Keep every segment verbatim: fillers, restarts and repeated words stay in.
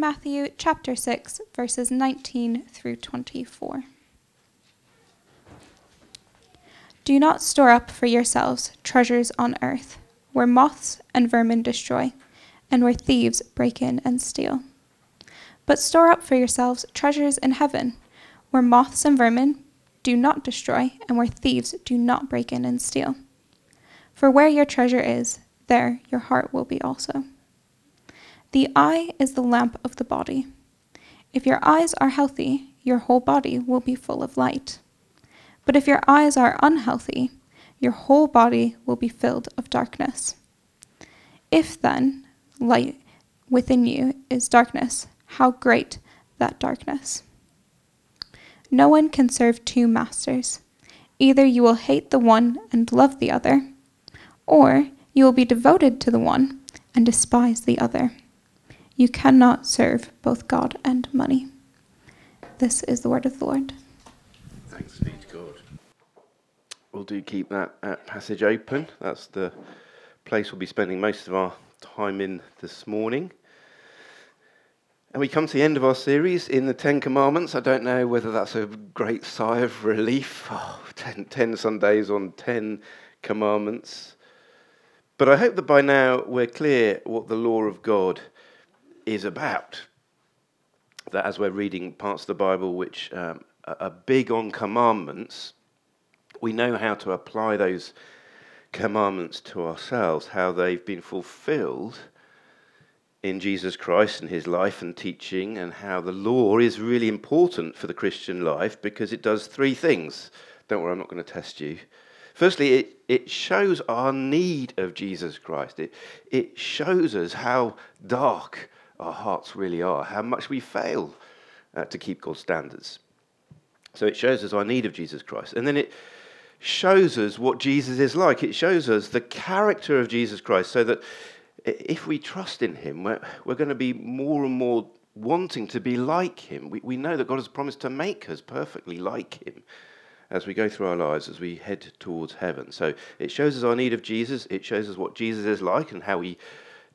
from Matthew chapter six, verses nineteen through twenty-four. Do not store up for yourselves treasures on earth, where moths and vermin destroy, and where thieves break in and steal. But store up for yourselves treasures in heaven, where moths and vermin do not destroy, and where thieves do not break in and steal. For where your treasure is, there your heart will be also. The eye is the lamp of the body. If your eyes are healthy, your whole body will be full of light. But if your eyes are unhealthy, your whole body will be filled of darkness. If then light within you is darkness, how great that darkness! No one can serve two masters. Either you will hate the one and love the other, or you will be devoted to the one and despise the other. You cannot serve both God and money. This is the word of the Lord. Thanks be to God. We'll do keep that uh, passage open. That's the place we'll be spending most of our time in this morning. And we come to the end of our series in the Ten Commandments. I don't know whether that's a great sigh of relief. Oh, ten, ten Sundays on ten commandments. But I hope that by now we're clear what the law of God is about. That as we're reading parts of the Bible which um, are big on commandments, we know how to apply those commandments to ourselves, how they've been fulfilled in Jesus Christ and his life and teaching, and how the law is really important for the Christian life because it does three things. Don't worry, I'm not going to test you. Firstly, it, it shows our need of Jesus Christ. It, it shows us how dark our hearts really are, how much we fail uh, to keep God's standards. So it shows us our need of Jesus Christ. And then it shows us what Jesus is like. It shows us the character of Jesus Christ, so that if we trust in him, we're, we're going to be more and more wanting to be like him. We, we know that God has promised to make us perfectly like him as we go through our lives, as we head towards heaven. So it shows us our need of Jesus. It shows us what Jesus is like and how we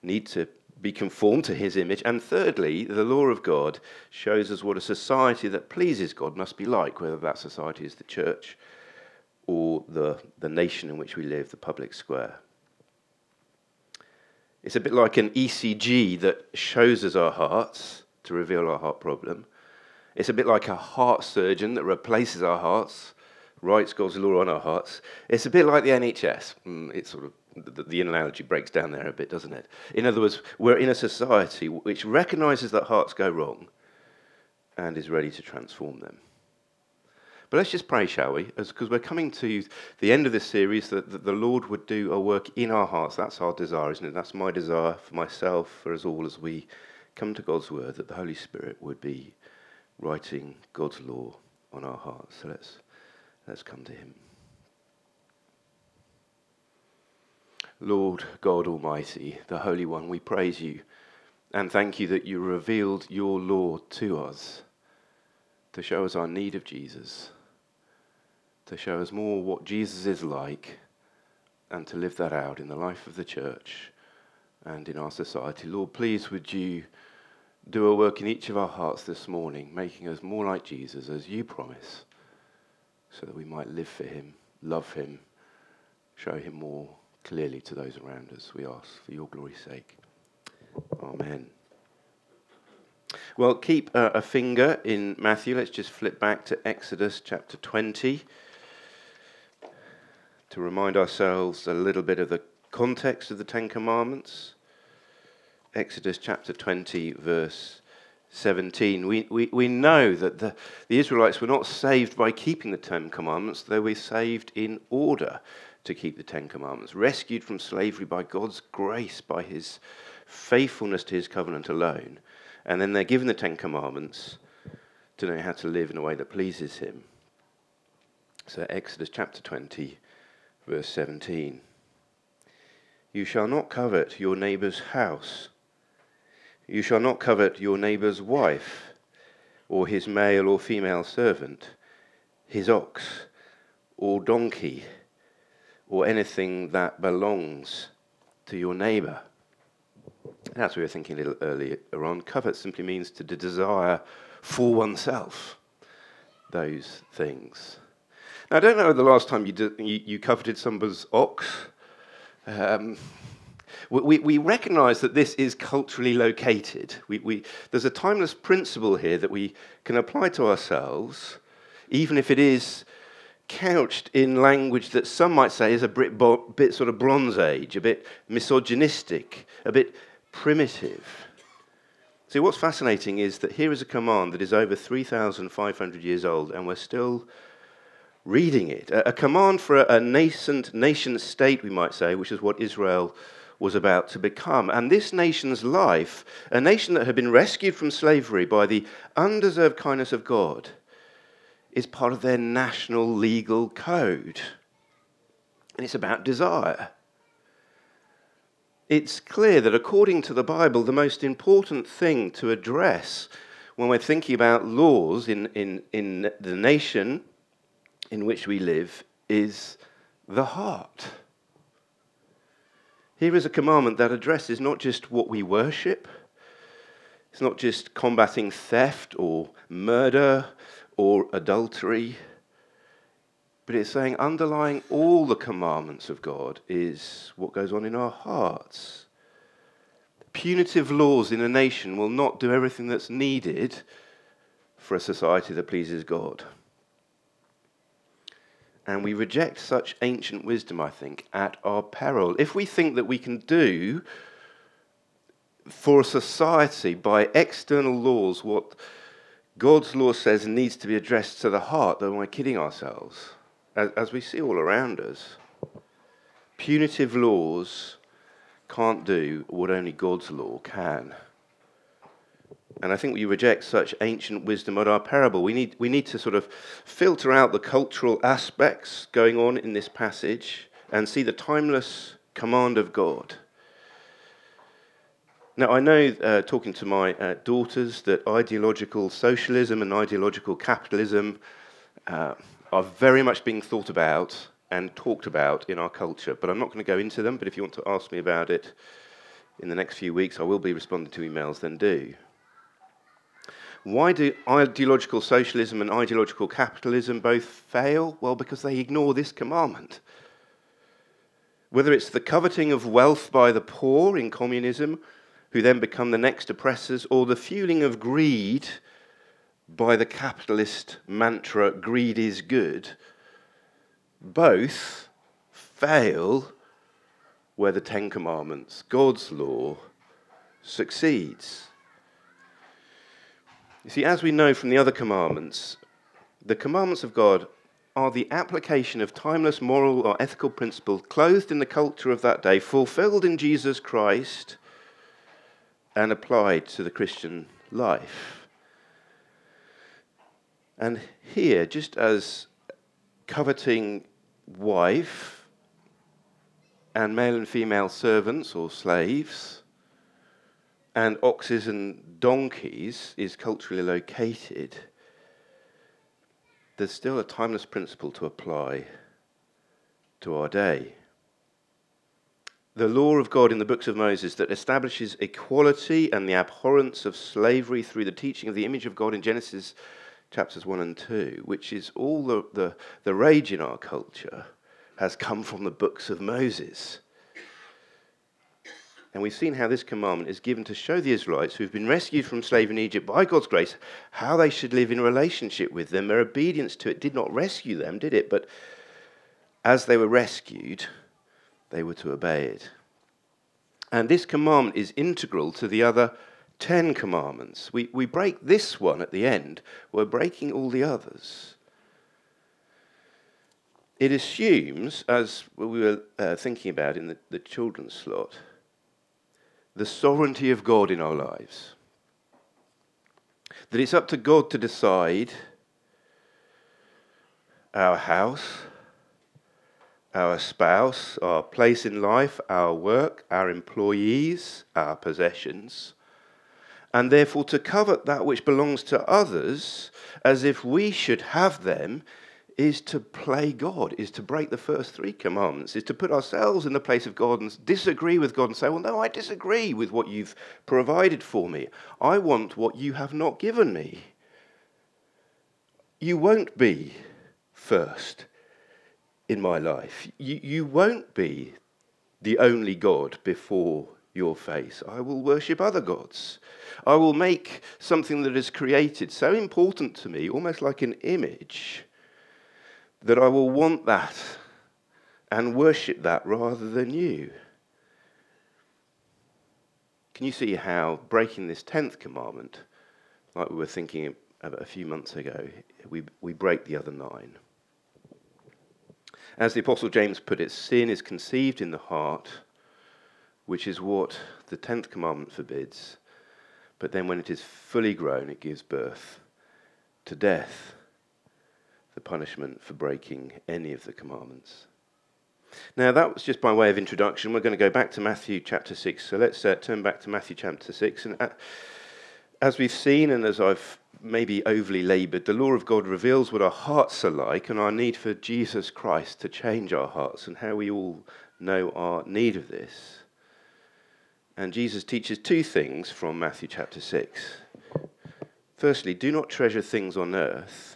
need to be conformed to his image. And thirdly, the law of God shows us what a society that pleases God must be like, whether that society is the church or the, the nation in which we live, the public square. It's a bit like an E C G that shows us our hearts to reveal our heart problem. It's a bit like a heart surgeon that replaces our hearts, writes God's law on our hearts. It's a bit like the N H S. It's sort of the, the analogy breaks down there a bit, doesn't it? In other words, we're in a society which recognises that hearts go wrong and is ready to transform them. But let's just pray, shall we? Because we're coming to the end of this series, that, that the Lord would do a work in our hearts. That's our desire, isn't it? That's my desire for myself, for us all, as we come to God's word, that the Holy Spirit would be writing God's law on our hearts. So let's, let's come to him. Lord God Almighty, the Holy One, we praise you and thank you that you revealed your law to us, to show us our need of Jesus, to show us more what Jesus is like, and to live that out in the life of the church and in our society. Lord, please would you do a work in each of our hearts this morning, making us more like Jesus, as you promise, so that we might live for him, love him, show him more clearly to those around us. We ask for your glory's sake. Amen. Well, keep uh, a finger in Matthew. Let's just flip back to Exodus chapter twenty to remind ourselves a little bit of the context of the Ten Commandments. Exodus chapter twenty, verse seventeen. We, we, we know that the, the Israelites were not saved by keeping the Ten Commandments. They were saved in order to keep the Ten Commandments, rescued from slavery by God's grace, by his faithfulness to his covenant alone. And then they're given the Ten Commandments to know how to live in a way that pleases him. So Exodus chapter twenty, verse seventeen. You shall not covet your neighbour's house. You shall not covet your neighbour's wife, or his male or female servant, his ox or donkey, or anything that belongs to your neighbour. And as we were thinking a little earlier on, covet simply means to desire for oneself those things. Now, I don't know the last time you did, you, you coveted somebody's ox. Um, we we recognise that this is culturally located. We, we there's a timeless principle here that we can apply to ourselves, even if it is couched in language that some might say is a bit, bo- bit sort of Bronze Age, a bit misogynistic, a bit primitive. See, what's fascinating is that here is a command that is over three thousand five hundred years old, and we're still reading it. A, a command for a, a nascent nation state, we might say, which is what Israel was about to become. And this nation's life, a nation that had been rescued from slavery by the undeserved kindness of God, is part of their national legal code. And it's about desire. It's clear that according to the Bible, the most important thing to address when we're thinking about laws in, in, in the nation in which we live is the heart. Here is a commandment that addresses not just what we worship, it's not just combating theft or murder or adultery, but it's saying underlying all the commandments of God is what goes on in our hearts. Punitive laws in a nation will not do everything that's needed for a society that pleases God. And we reject such ancient wisdom, I think, at our peril. If we think that we can do for a society by external laws what God's law says needs to be addressed to the heart, though we're kidding ourselves, as, as we see all around us. Punitive laws can't do what only God's law can. And I think we reject such ancient wisdom at our peril. We need, we need to sort of filter out the cultural aspects going on in this passage and see the timeless command of God. Now, I know, uh, talking to my uh, daughters, that ideological socialism and ideological capitalism uh, are very much being thought about and talked about in our culture. But I'm not going to go into them, but if you want to ask me about it in the next few weeks, I will be responding to emails, then do. Why do ideological socialism and ideological capitalism both fail? Well, because they ignore this commandment. Whether it's the coveting of wealth by the poor in communism, who then become the next oppressors, or the fueling of greed by the capitalist mantra, greed is good, both fail where the Ten Commandments, God's law, succeeds. You see, as we know from the other commandments, the commandments of God are the application of timeless moral or ethical principles clothed in the culture of that day, fulfilled in Jesus Christ, and applied to the Christian life. And here, just as coveting wife and male and female servants or slaves and oxes and donkeys is culturally located, there's still a timeless principle to apply to our day. The law of God in the books of Moses that establishes equality and the abhorrence of slavery through the teaching of the image of God in Genesis chapters one and two, which is all the, the, the rage in our culture, has come from the books of Moses. And we've seen how this commandment is given to show the Israelites who've been rescued from slavery in Egypt by God's grace how they should live in relationship with them. Their obedience to it did not rescue them, did it? But as they were rescued, they were to obey it. And this commandment is integral to the other ten commandments. We, we break this one at the end. We're breaking all the others. It assumes, as we were uh, thinking about in the, the children's slot, the sovereignty of God in our lives. That it's up to God to decide our house, our spouse, our place in life, our work, our employees, our possessions, and therefore to covet that which belongs to others as if we should have them is to play God, is to break the first three commandments, is to put ourselves in the place of God and disagree with God and say, well, no, I disagree with what you've provided for me. I want what you have not given me. You won't be first in my life. You, you won't be the only God before your face. I will worship other gods. I will make something that is created so important to me, almost like an image, that I will want that and worship that rather than you. Can you see how breaking this tenth commandment, like we were thinking about a few months ago, we, we break the other nine? As the Apostle James put it, sin is conceived in the heart, which is what the tenth commandment forbids, but then when it is fully grown, it gives birth to death, the punishment for breaking any of the commandments. Now, that was just by way of introduction. We're going to go back to Matthew chapter six. So let's uh, turn back to Matthew chapter six. And as we've seen, and as I've maybe overly laboured, the law of God reveals what our hearts are like and our need for Jesus Christ to change our hearts and how we all know our need of this. And Jesus teaches two things from Matthew chapter six. Firstly, do not treasure things on earth.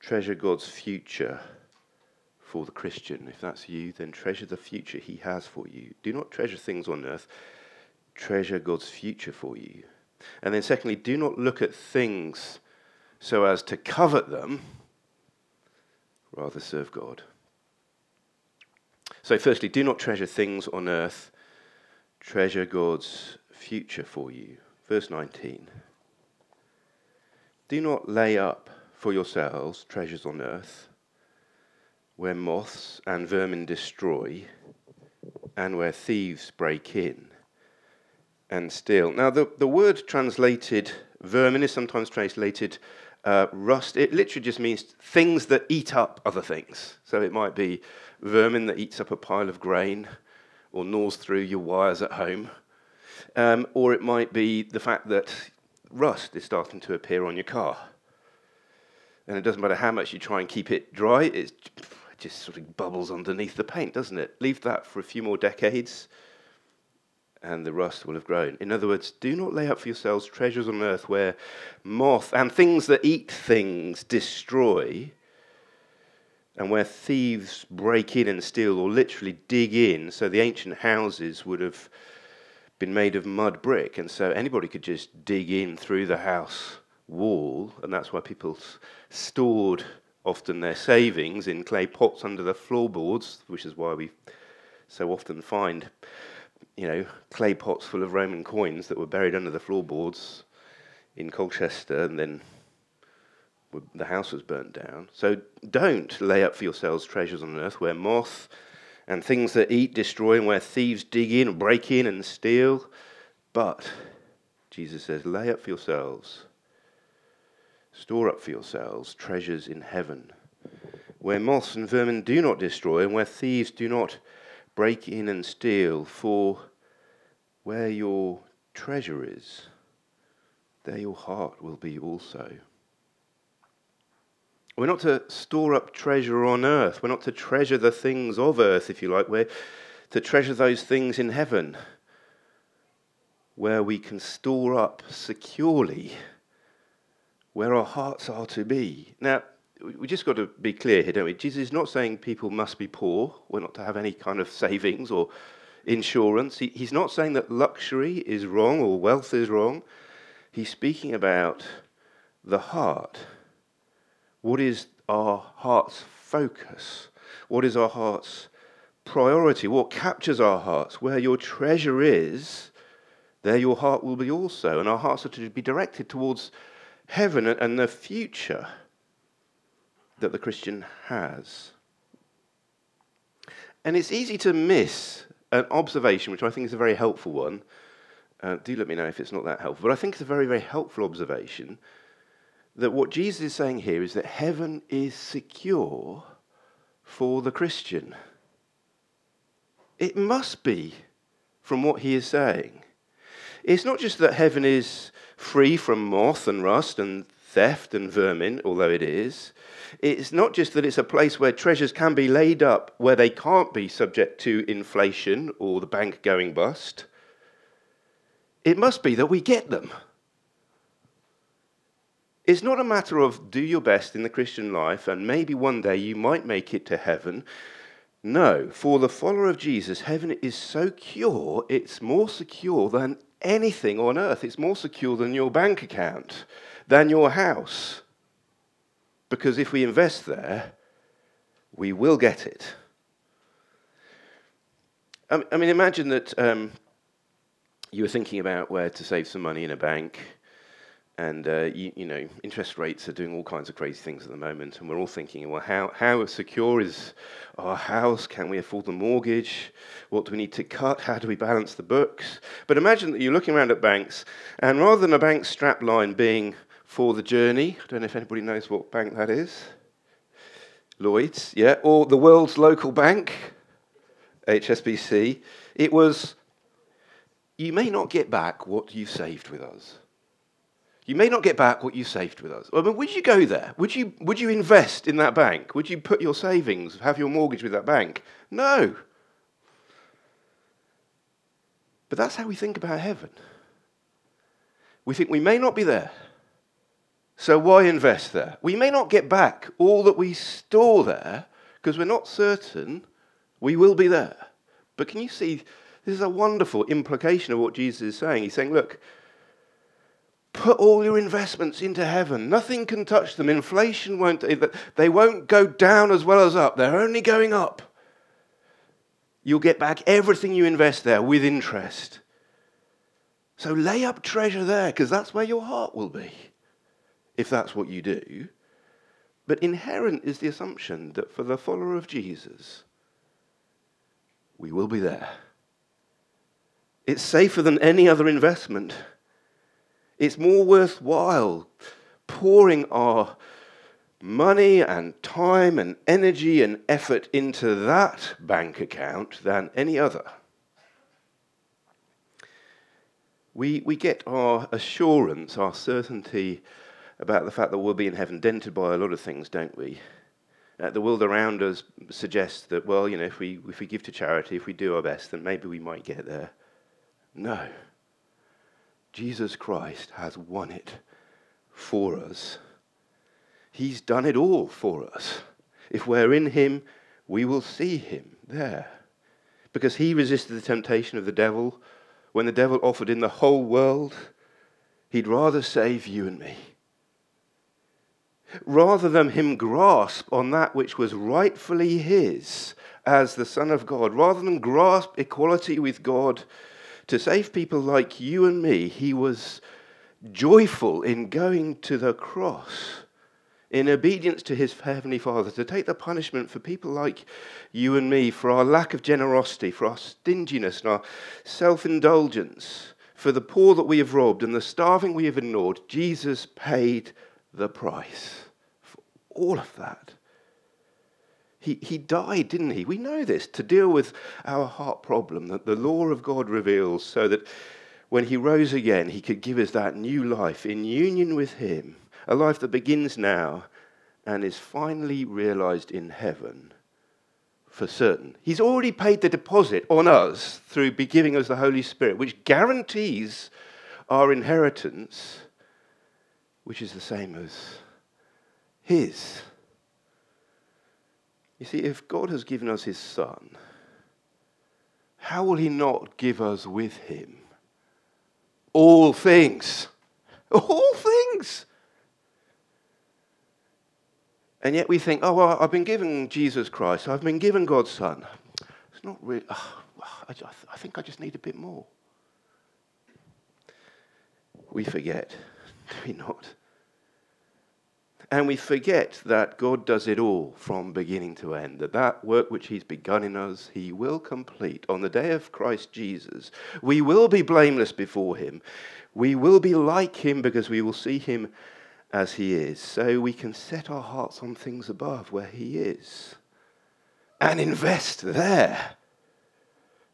Treasure God's future for the Christian. If that's you, then treasure the future he has for you. Do not treasure things on earth. Treasure God's future for you. And then secondly, do not look at things so as to covet them. Rather serve God. So firstly, do not treasure things on earth. Treasure God's future for you. Verse nineteen. Do not lay up for yourselves treasures on earth, where moths and vermin destroy, and where thieves break in and steal. Now, the, the word translated vermin is sometimes translated uh, rust. It literally just means things that eat up other things. So it might be vermin that eats up a pile of grain, or gnaws through your wires at home. Um, or it might be the fact that rust is starting to appear on your car. And it doesn't matter how much you try and keep it dry, it just sort of bubbles underneath the paint, doesn't it? Leave that for a few more decades, and the rust will have grown. In other words, do not lay up for yourselves treasures on earth where moth and things that eat things destroy, and where thieves break in and steal, or literally dig in. So the ancient houses would have been made of mud brick, and so anybody could just dig in through the house wall, and that's why people stored often their savings in clay pots under the floorboards, which is why we so often find, you know, clay pots full of Roman coins that were buried under the floorboards in Colchester, and then the house was burnt down. So don't lay up for yourselves treasures on earth where moth and things that eat destroy, and where thieves dig in, break in and steal. But, Jesus says, lay up for yourselves, store up for yourselves treasures in heaven, where moths and vermin do not destroy, and where thieves do not break in and steal. For where your treasure is, there your heart will be also. We're not to store up treasure on earth. We're not to treasure the things of earth, if you like. We're to treasure those things in heaven, where we can store up securely, where our hearts are to be. Now, we just got to be clear here, don't we? Jesus is not saying people must be poor. We're not to have any kind of savings or insurance. He, he's not saying that luxury is wrong or wealth is wrong. He's speaking about the heart. What is our heart's focus? What is our heart's priority? What captures our hearts? Where your treasure is, there your heart will be also. And our hearts are to be directed towards heaven and the future that the Christian has. And it's easy to miss an observation, which I think is a very helpful one. Uh, do let me know if it's not that helpful. But I think it's a very, very helpful observation, that what Jesus is saying here is that heaven is secure for the Christian. It must be, from what he is saying. It's not just that heaven is free from moth and rust and theft and vermin, although it is, it's not just that it's a place where treasures can be laid up, where they can't be subject to inflation or the bank going bust. It must be that we get them. It's not a matter of do your best in the Christian life and maybe one day you might make it to heaven. No, for the follower of Jesus, heaven is so secure, it's more secure than anything on earth. It's more secure than your bank account, than your house. Because if we invest there, we will get it. I mean, imagine that um, you were thinking about where to save some money in a bank, and uh, you, you know, interest rates are doing all kinds of crazy things at the moment, and we're all thinking, well, how how secure is our house? Can we afford the mortgage? What do we need to cut? How do we balance the books? But imagine that you're looking around at banks, and rather than a bank strap line being for the journey, I don't know if anybody knows what bank that is. Lloyds, yeah, or the world's local bank, H S B C. It was, you may not get back what you saved with us. You may not get back what you saved with us. I mean, would you go there? Would you, would you invest in that bank? Would you put your savings, have your mortgage with that bank? No. But that's how we think about heaven. We think we may not be there. So why invest there? We may not get back all that we store there because we're not certain we will be there. But can you see, this is a wonderful implication of what Jesus is saying. He's saying, look, put all your investments into heaven. Nothing can touch them. Inflation won't, they won't go down as well as up. They're only going up. You'll get back everything you invest there with interest. So lay up treasure there because that's where your heart will be, if that's what you do. But inherent is the assumption that for the follower of Jesus, we will be there. It's safer than any other investment. It's more worthwhile pouring our money and time and energy and effort into that bank account than any other. We, we get our assurance, our certainty about the fact that we'll be in heaven dented by a lot of things, don't we? Uh, the world around us suggests that, well, you know, if we if we give to charity, if we do our best, then maybe we might get there. No. Jesus Christ has won it for us. He's done it all for us. If we're in him, we will see him there. Because he resisted the temptation of the devil. When the devil offered him the whole world, he'd rather save you and me. Rather than him grasp on that which was rightfully his as the Son of God, rather than grasp equality with God to save people like you and me, he was joyful in going to the cross in obedience to his heavenly Father to take the punishment for people like you and me, for our lack of generosity, for our stinginess and our self-indulgence, for the poor that we have robbed and the starving we have ignored. Jesus paid the price for all of that. He he died, didn't he? We know this, to deal with our heart problem that the law of God reveals, so that when he rose again, he could give us that new life in union with him, a life that begins now and is finally realized in heaven for certain. He's already paid the deposit on us through giving us the Holy Spirit, which guarantees our inheritance, which is the same as his. You see, if God has given us his Son, how will he not give us with him all things? All things! And yet we think, oh, well, I've been given Jesus Christ, I've been given God's Son. It's not really, oh, I think I just need a bit more. We forget, do we not? And we forget that God does it all from beginning to end, that that work which he's begun in us, he will complete on the day of Christ Jesus. We will be blameless before him. We will be like him because we will see him as he is. So we can set our hearts on things above where he is and invest there.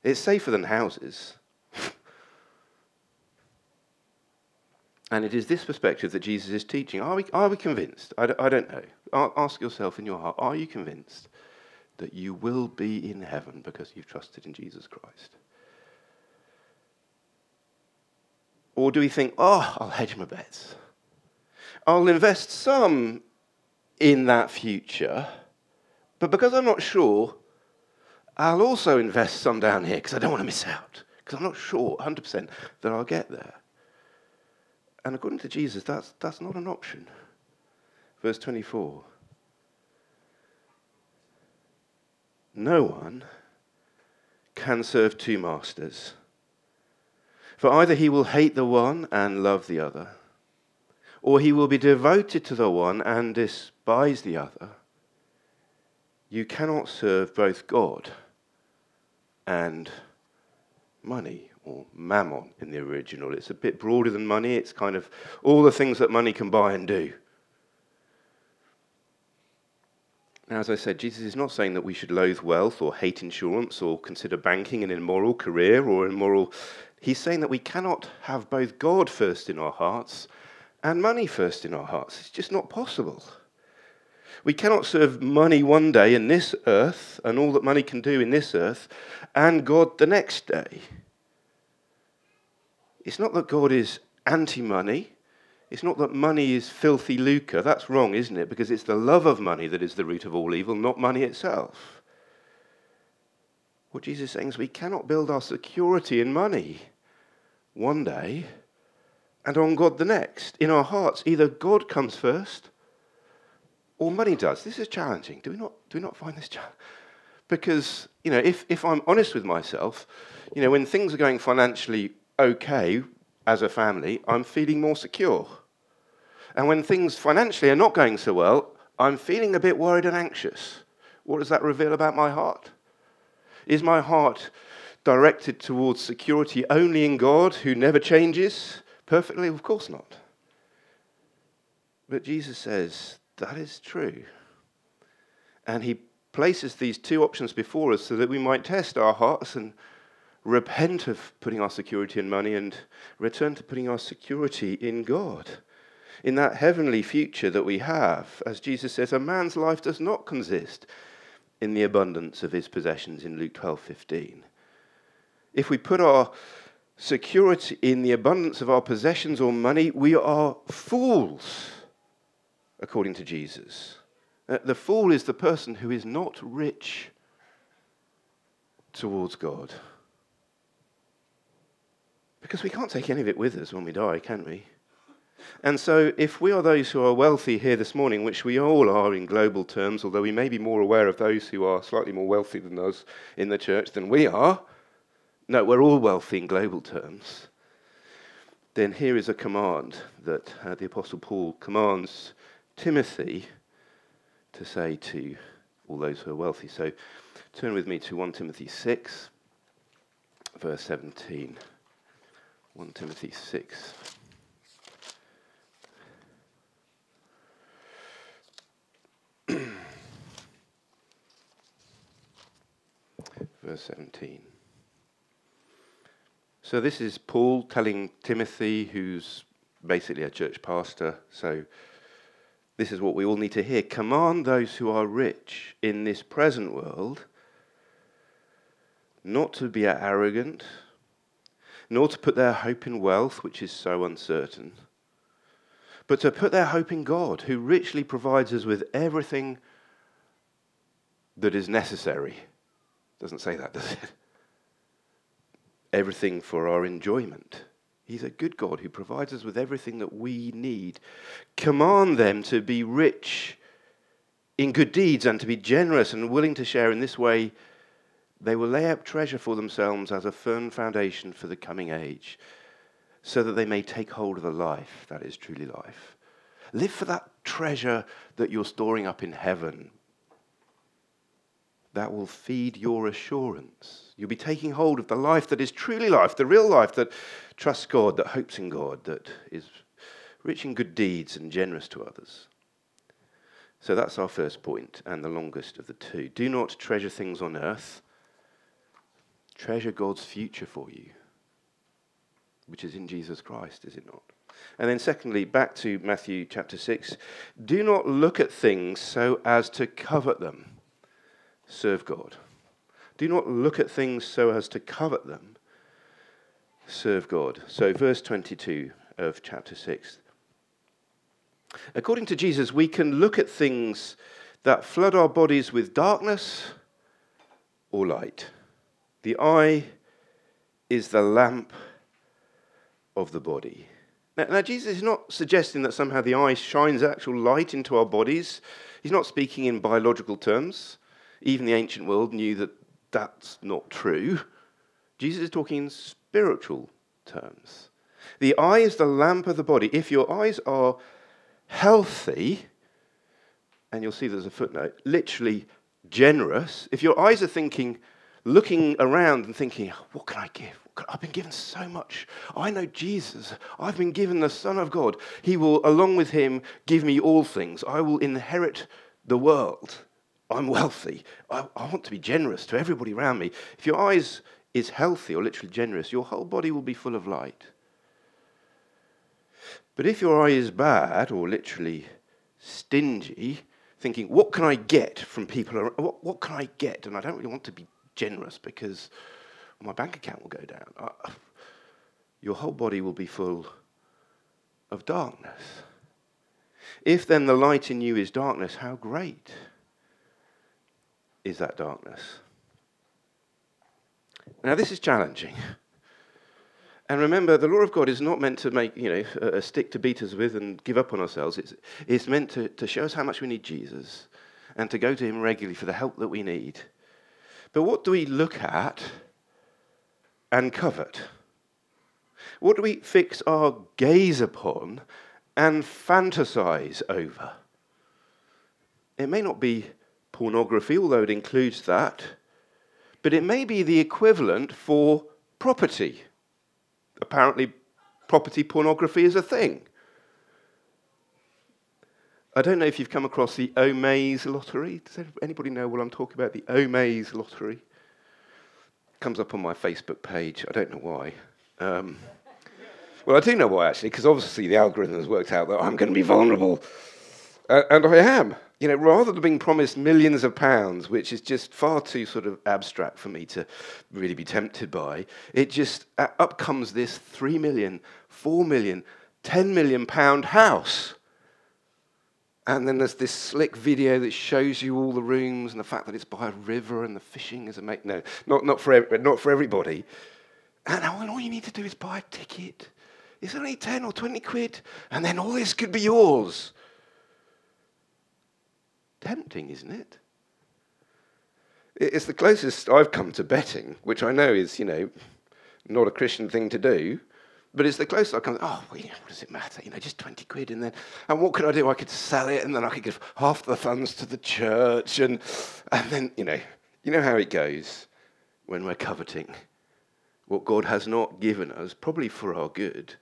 It's safer than houses. And it is this perspective that Jesus is teaching. Are we, are we convinced? I, d- I don't know. I'll ask yourself in your heart, are you convinced that you will be in heaven because you've trusted in Jesus Christ? Or do we think, oh, I'll hedge my bets. I'll invest some in that future, but because I'm not sure, I'll also invest some down here because I don't want to miss out, because I'm not sure one hundred percent that I'll get there. And according to Jesus, that's that's not an option. Verse twenty-four. No one can serve two masters, for either he will hate the one and love the other, or he will be devoted to the one and despise the other. You cannot serve both God and money, or mammon in the original. It's a bit broader than money. It's kind of all the things that money can buy and do. Now, as I said, Jesus is not saying that we should loathe wealth or hate insurance or consider banking an immoral career or immoral. He's saying that we cannot have both God first in our hearts and money first in our hearts. It's just not possible. We cannot serve money one day in this earth and all that money can do in this earth and God the next day. It's not that God is anti-money. It's not that money is filthy lucre. That's wrong, isn't it? Because it's the love of money that is the root of all evil, not money itself. What Jesus is saying is we cannot build our security in money one day and on God the next. In our hearts, either God comes first or money does. This is challenging. Do we not, do we not find this challenging? Because, you know, if, if I'm honest with myself, you know, when things are going financially okay, as a family, I'm feeling more secure. And when things financially are not going so well, I'm feeling a bit worried and anxious. What does that reveal about my heart? Is my heart directed towards security only in God, who never changes perfectly? Of course not. But Jesus says that is true. And he places these two options before us so that we might test our hearts and repent of putting our security in money and return to putting our security in God, in that heavenly future that we have. As Jesus says, a man's life does not consist in the abundance of his possessions in Luke twelve fifteen. If we put our security in the abundance of our possessions or money, we are fools, according to Jesus. The fool is the person who is not rich towards God. Because we can't take any of it with us when we die, can we? And so if we are those who are wealthy here this morning, which we all are in global terms, although we may be more aware of those who are slightly more wealthy than us in the church than we are, no, we're all wealthy in global terms, then here is a command that uh, the Apostle Paul commands Timothy to say to all those who are wealthy. So turn with me to First Timothy six, verse seventeen. First Timothy six. Verse seventeen. So this is Paul telling Timothy, who's basically a church pastor, so this is what we all need to hear. Command those who are rich in this present world not to be arrogant, nor to put their hope in wealth, which is so uncertain, but to put their hope in God, who richly provides us with everything that is necessary. Doesn't say that, does it? Everything for our enjoyment. He's a good God who provides us with everything that we need. Command them to be rich in good deeds and to be generous and willing to share. In this way, they will lay up treasure for themselves as a firm foundation for the coming age, so that they may take hold of the life that is truly life. Live for that treasure that you're storing up in heaven. That will feed your assurance. You'll be taking hold of the life that is truly life, the real life that trusts God, that hopes in God, that is rich in good deeds and generous to others. So that's our first point, and the longest of the two. Do not treasure things on earth. Treasure God's future for you, which is in Jesus Christ, is it not? And then secondly, back to Matthew chapter six, do not look at things so as to covet them. Serve God. Do not look at things so as to covet them. Serve God. So verse twenty-two of chapter six. According to Jesus, we can look at things that flood our bodies with darkness or light. The eye is the lamp of the body. Now, now, Jesus is not suggesting that somehow the eye shines actual light into our bodies. He's not speaking in biological terms. Even the ancient world knew that that's not true. Jesus is talking in spiritual terms. The eye is the lamp of the body. If your eyes are healthy, and you'll see there's a footnote, literally generous, if your eyes are thinking, looking around and thinking, what can I give? I've been given so much. I know Jesus. I've been given the Son of God. He will, along with him, give me all things. I will inherit the world. I'm wealthy. I, I want to be generous to everybody around me. If your eyes is healthy or literally generous, your whole body will be full of light. But if your eye is bad or literally stingy, thinking, what can I get from people around? What, what can I get? And I don't really want to be generous because my bank account will go down. I, your whole body will be full of darkness. If then the light in you is darkness, how great is that darkness? Now this is challenging. And remember, the law of God is not meant to make, you know, a stick to beat us with and give up on ourselves. It's, it's meant to, to show us how much we need Jesus and to go to him regularly for the help that we need. But what do we look at and covet? What do we fix our gaze upon and fantasize over? It may not be pornography, although it includes that, but it may be the equivalent for property. Apparently, property pornography is a thing. I don't know if you've come across the Omaze lottery. Does anybody know what I'm talking about? The Omaze lottery comes up on my Facebook page. I don't know why. Um, well, I do know why, actually, because obviously the algorithm has worked out that I'm going to be vulnerable. Uh, and I am. You know, rather than being promised millions of pounds, which is just far too sort of abstract for me to really be tempted by, it just, uh, up comes this three million, four million, ten million pound house. And then there's this slick video that shows you all the rooms and the fact that it's by a river and the fishing is amazing. No, not, not, for ev- not for everybody. And all you need to do is buy a ticket. It's only ten or twenty quid, and then all this could be yours. Tempting, isn't it? It's the closest I've come to betting, which I know is, you know, not a Christian thing to do. But it's the closest I come, oh, well, you know, what does it matter? You know, just twenty quid, and then, and what could I do? I could sell it, and then I could give half the funds to the church, and and then, you know, you know how it goes when we're coveting what God has not given us, probably for our good.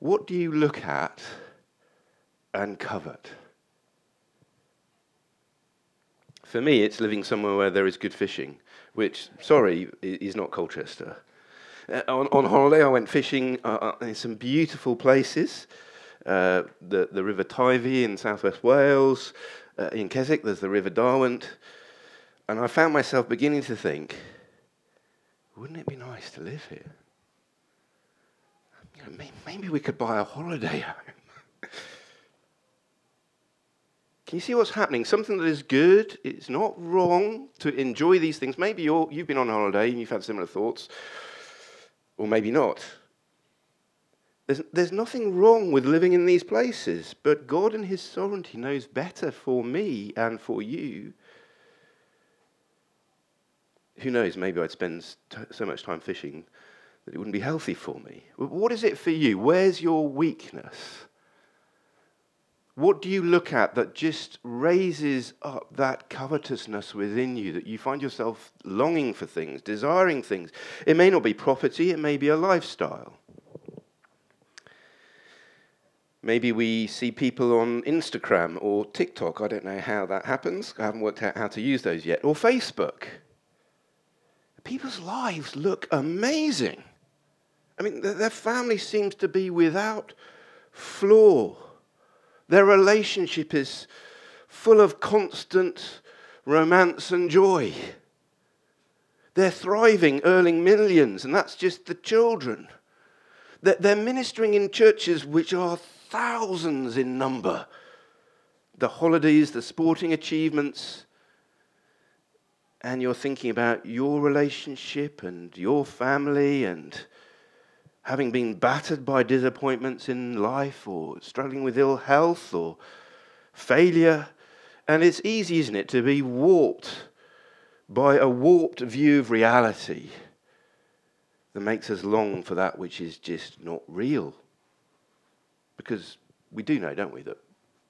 What do you look at and covet? For me, it's living somewhere where there is good fishing, which, sorry, is not Colchester. Uh, on, on holiday, I went fishing uh, in some beautiful places. Uh, the, the River Teivi in southwest Wales. Uh, in Keswick, there's the River Darwent. And I found myself beginning to think, wouldn't it be nice to live here? You know, may, maybe we could buy a holiday home. Can you see what's happening? Something that is good, it's not wrong to enjoy these things. Maybe you're, you've been on holiday and you've had similar thoughts. Or maybe not. There's, there's nothing wrong with living in these places, but God in his sovereignty knows better for me and for you. Who knows, maybe I'd spend t- so much time fishing that it wouldn't be healthy for me. What is it for you? Where's your weakness? What do you look at that just raises up that covetousness within you, that you find yourself longing for things, desiring things? It may not be property, it may be a lifestyle. Maybe we see people on Instagram or TikTok. I don't know how that happens. I haven't worked out how to use those yet. Or Facebook. People's lives look amazing. I mean, their family seems to be without flaw. Their relationship is full of constant romance and joy. They're thriving, earning millions, and that's just the children. They're ministering in churches which are thousands in number. The holidays, the sporting achievements, and you're thinking about your relationship and your family and having been battered by disappointments in life or struggling with ill health or failure. And it's easy, isn't it, to be warped by a warped view of reality that makes us long for that which is just not real. Because we do know, don't we, that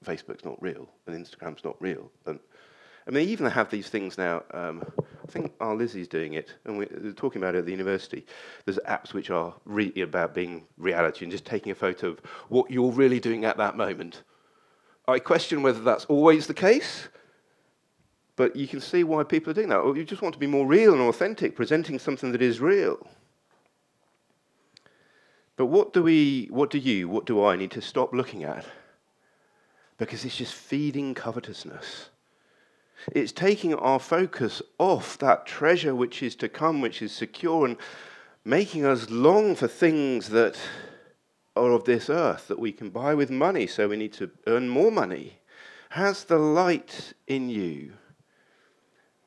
Facebook's not real and Instagram's not real. And I mean, they even have these things now. Um, I think our Lizzie's doing it, and we are talking about it at the university. There's apps which are really about being reality and just taking a photo of what you're really doing at that moment. I question whether that's always the case, but you can see why people are doing that. Or you just want to be more real and authentic, presenting something that is real. But what do we, what do you, what do I need to stop looking at? Because it's just feeding covetousness. It's taking our focus off that treasure which is to come, which is secure, and making us long for things that are of this earth that we can buy with money, so we need to earn more money. Has the light in you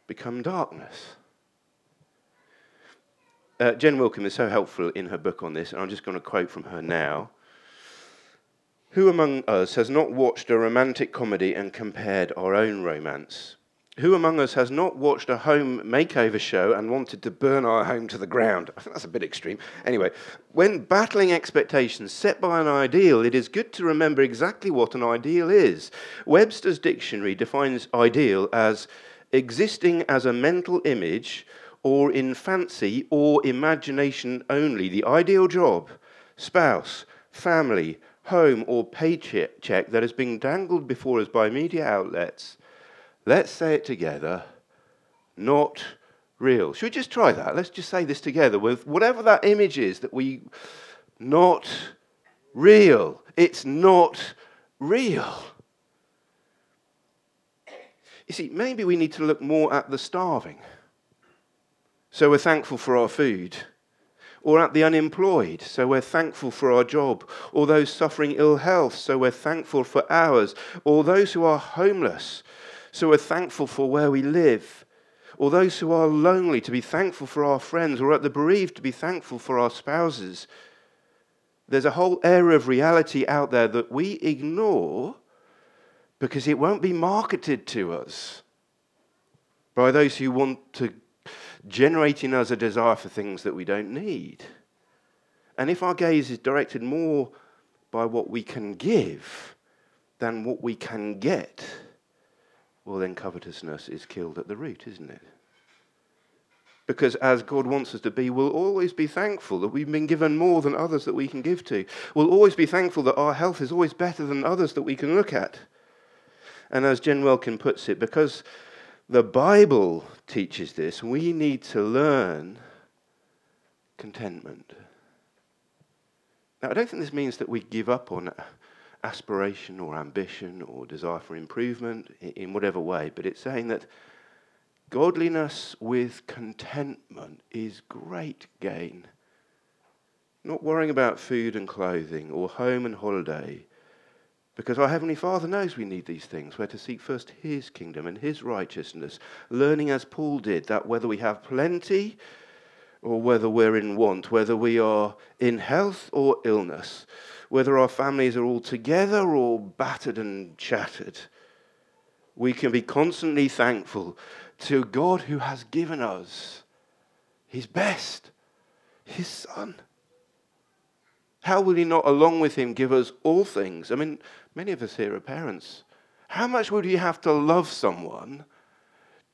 become darkness? Uh, Jen Wilkin is so helpful in her book on this, and I'm just going to quote from her now. Who among us has not watched a romantic comedy and compared our own romance? Who among us has not watched a home makeover show and wanted to burn our home to the ground? I think that's a bit extreme. Anyway, when battling expectations set by an ideal, it is good to remember exactly what an ideal is. Webster's dictionary defines ideal as existing as a mental image or in fancy or imagination only. The ideal job, spouse, family, home or paycheck that has been dangled before us by media outlets, let's say it together, not real. Should we just try that? Let's just say this together with whatever that image is that we, not real. It's not real. You see, maybe we need to look more at the starving. So we're thankful for our food. Or at the unemployed, so we're thankful for our job. Or those suffering ill health, so we're thankful for ours. Or those who are homeless, so we're thankful for where we live. Or those who are lonely, to be thankful for our friends. Or at the bereaved, to be thankful for our spouses. There's a whole area of reality out there that we ignore because it won't be marketed to us by those who want to generating us a desire for things that we don't need. And if our gaze is directed more by what we can give than what we can get, well, then covetousness is killed at the root, isn't it? Because as God wants us to be, we'll always be thankful that we've been given more than others that we can give to. We'll always be thankful that our health is always better than others that we can look at. And as Jen Wilkin puts it, because the Bible teaches this, we need to learn contentment. Now, I don't think this means that we give up on aspiration or ambition or desire for improvement in whatever way, but it's saying that godliness with contentment is great gain. Not worrying about food and clothing or home and holiday, because our Heavenly Father knows we need these things. We're to seek first His kingdom and His righteousness, learning as Paul did that whether we have plenty or whether we're in want, whether we are in health or illness, whether our families are all together or battered and shattered, we can be constantly thankful to God who has given us His best, His Son. How will He not, along with Him, give us all things? I mean, many of us here are parents. How much would you have to love someone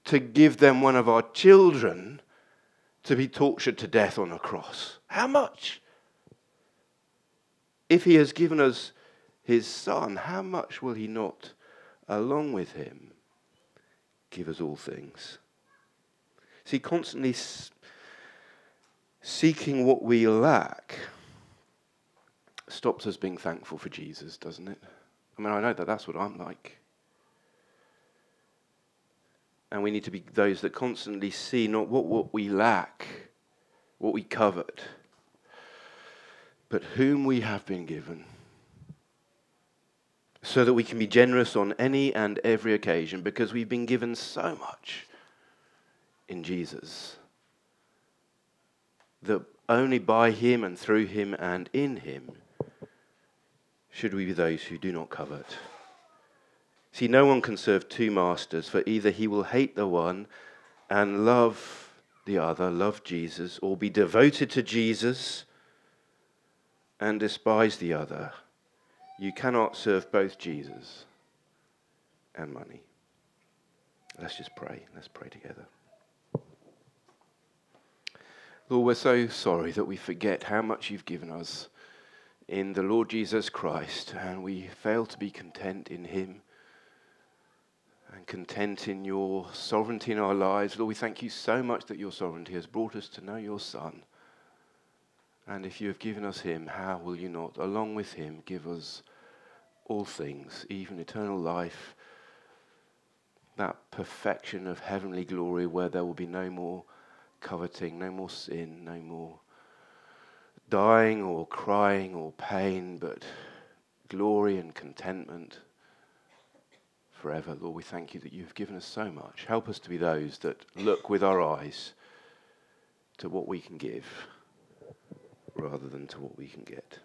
to give them one of our children to be tortured to death on a cross? How much? If He has given us His Son, how much will He not, along with Him, give us all things? See, constantly seeking what we lack stops us being thankful for Jesus, doesn't it? I mean, I know that that's what I'm like. And we need to be those that constantly see not what, what we lack, what we covet, but whom we have been given, so that we can be generous on any and every occasion, because we've been given so much in Jesus, that only by him and through him and in him should we be those who do not covet. See, no one can serve two masters, for either he will hate the one and love the other, love Jesus, or be devoted to Jesus and despise the other. You cannot serve both Jesus and money. Let's just pray. Let's pray together. Lord, we're so sorry that we forget how much you've given us in the Lord Jesus Christ, and we fail to be content in him and content in your sovereignty in our lives. Lord, we thank you so much that your sovereignty has brought us to know your Son. And if you have given us him, how will you not, along with him, give us all things, even eternal life, that perfection of heavenly glory where there will be no more coveting, no more sin, no more dying or crying or pain, but glory and contentment forever. Lord, we thank you that you have given us so much. Help us to be those that look with our eyes to what we can give, rather than to what we can get.